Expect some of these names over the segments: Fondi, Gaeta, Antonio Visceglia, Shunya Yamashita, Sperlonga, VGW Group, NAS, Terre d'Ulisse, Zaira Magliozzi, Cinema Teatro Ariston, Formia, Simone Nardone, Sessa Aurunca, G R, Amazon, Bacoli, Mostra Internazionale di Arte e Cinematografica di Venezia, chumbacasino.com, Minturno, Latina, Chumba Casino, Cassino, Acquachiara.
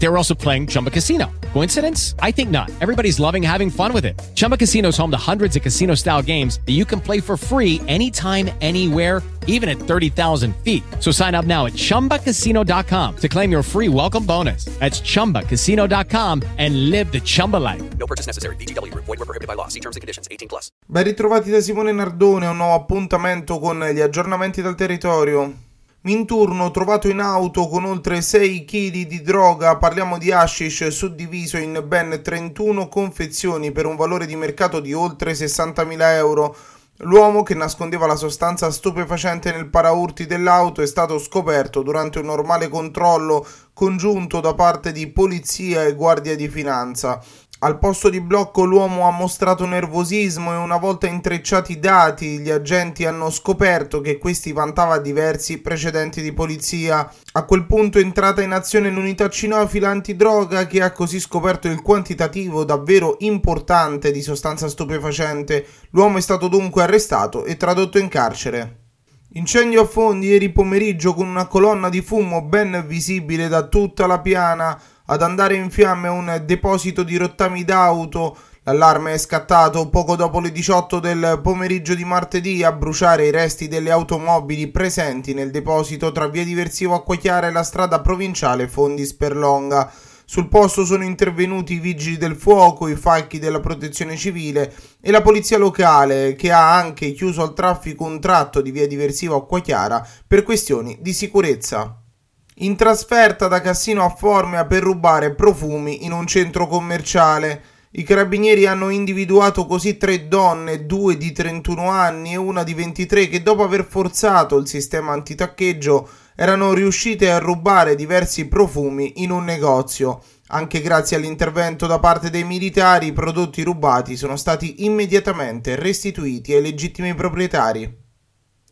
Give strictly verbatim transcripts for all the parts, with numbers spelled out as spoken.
They were also playing Chumba Casino. Coincidence? I think not. Everybody's loving having fun with it. Chumba Casino is home to hundreds of casino-style games that you can play for free anytime, anywhere, even at thirty thousand feet. So sign up now at chumba casino dot com to claim your free welcome bonus. That's chumba casino dot com and live the Chumba life. No purchase necessary. V G W Group. Void where prohibited by law. See terms and conditions. eighteen plus. Ben ritrovati da Simone Nardone a un nuovo appuntamento con gli aggiornamenti dal territorio. Minturno trovato in auto con oltre sei chili di droga, parliamo di hashish suddiviso in ben trentuno confezioni per un valore di mercato di oltre sessantamila euro. L'uomo che nascondeva la sostanza stupefacente nel paraurti dell'auto è stato scoperto durante un normale controllo congiunto da parte di polizia e guardia di finanza. Al posto di blocco l'uomo ha mostrato nervosismo e una volta intrecciati i dati gli agenti hanno scoperto che questi vantava diversi precedenti di polizia. A quel punto è entrata in azione l'unità cinofila antidroga che ha così scoperto il quantitativo davvero importante di sostanza stupefacente. L'uomo è stato dunque arrestato e tradotto in carcere. Incendio a Fondi ieri pomeriggio con una colonna di fumo ben visibile da tutta la piana. Ad andare in fiamme un deposito di rottami d'auto. L'allarme è scattato poco dopo le diciotto del pomeriggio di martedì a bruciare i resti delle automobili presenti nel deposito tra via Diversivo Acquachiara e la strada provinciale Fondi Sperlonga. Sul posto sono intervenuti i vigili del fuoco, i falchi della protezione civile e la polizia locale, che ha anche chiuso al traffico un tratto di via Diversivo Acquachiara per questioni di sicurezza. In trasferta da Cassino a Formia per rubare profumi in un centro commerciale. I carabinieri hanno individuato così tre donne, due di trentuno anni e una di ventitré, che dopo aver forzato il sistema antitaccheggio erano riuscite a rubare diversi profumi in un negozio. Anche grazie all'intervento da parte dei militari, i prodotti rubati sono stati immediatamente restituiti ai legittimi proprietari.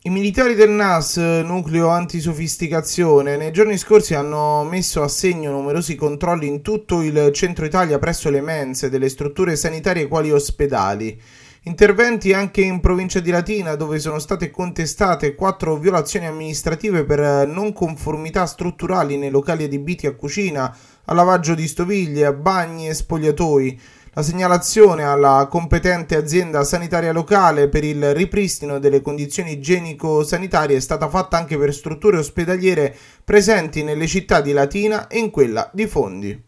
I militari del N A S, nucleo antisofisticazione, nei giorni scorsi hanno messo a segno numerosi controlli in tutto il centro Italia presso le mense delle strutture sanitarie quali ospedali. Interventi anche in provincia di Latina, dove sono state contestate quattro violazioni amministrative per non conformità strutturali nei locali adibiti a cucina, a lavaggio di stoviglie, a bagni e spogliatoi. La segnalazione alla competente azienda sanitaria locale per il ripristino delle condizioni igienico-sanitarie è stata fatta anche per strutture ospedaliere presenti nelle città di Latina e in quella di Fondi.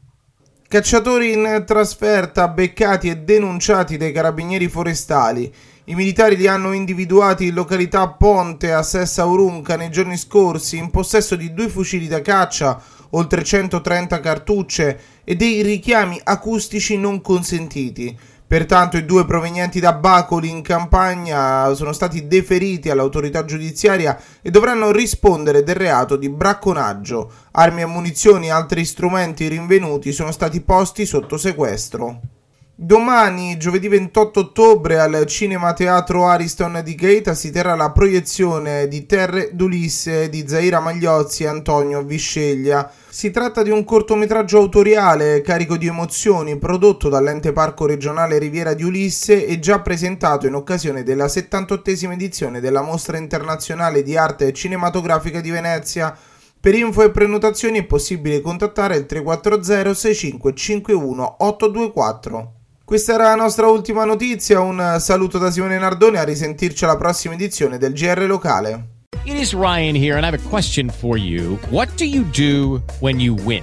Cacciatori in trasferta beccati e denunciati dai carabinieri forestali. I militari li hanno individuati in località Ponte a Sessa Aurunca nei giorni scorsi in possesso di due fucili da caccia, oltre centotrenta cartucce e dei richiami acustici non consentiti. Pertanto i due provenienti da Bacoli in Campania sono stati deferiti all'autorità giudiziaria e dovranno rispondere del reato di bracconaggio. Armi e munizioni e altri strumenti rinvenuti sono stati posti sotto sequestro. Domani, giovedì ventotto ottobre, al Cinema Teatro Ariston di Gaeta si terrà la proiezione di Terre d'Ulisse di Zaira Magliozzi e Antonio Visceglia. Si tratta di un cortometraggio autoriale carico di emozioni prodotto dall'ente parco regionale Riviera di Ulisse e già presentato in occasione della settantottesima edizione della Mostra Internazionale di Arte e Cinematografica di Venezia. Per info e prenotazioni è possibile contattare il tre quattro zero sei cinque cinque uno otto due quattro. Questa era la nostra ultima notizia, un saluto da Simone Nardone, a risentirci alla prossima edizione del G R Locale. It is Ryan here and I have a question for you. What do you do when you win?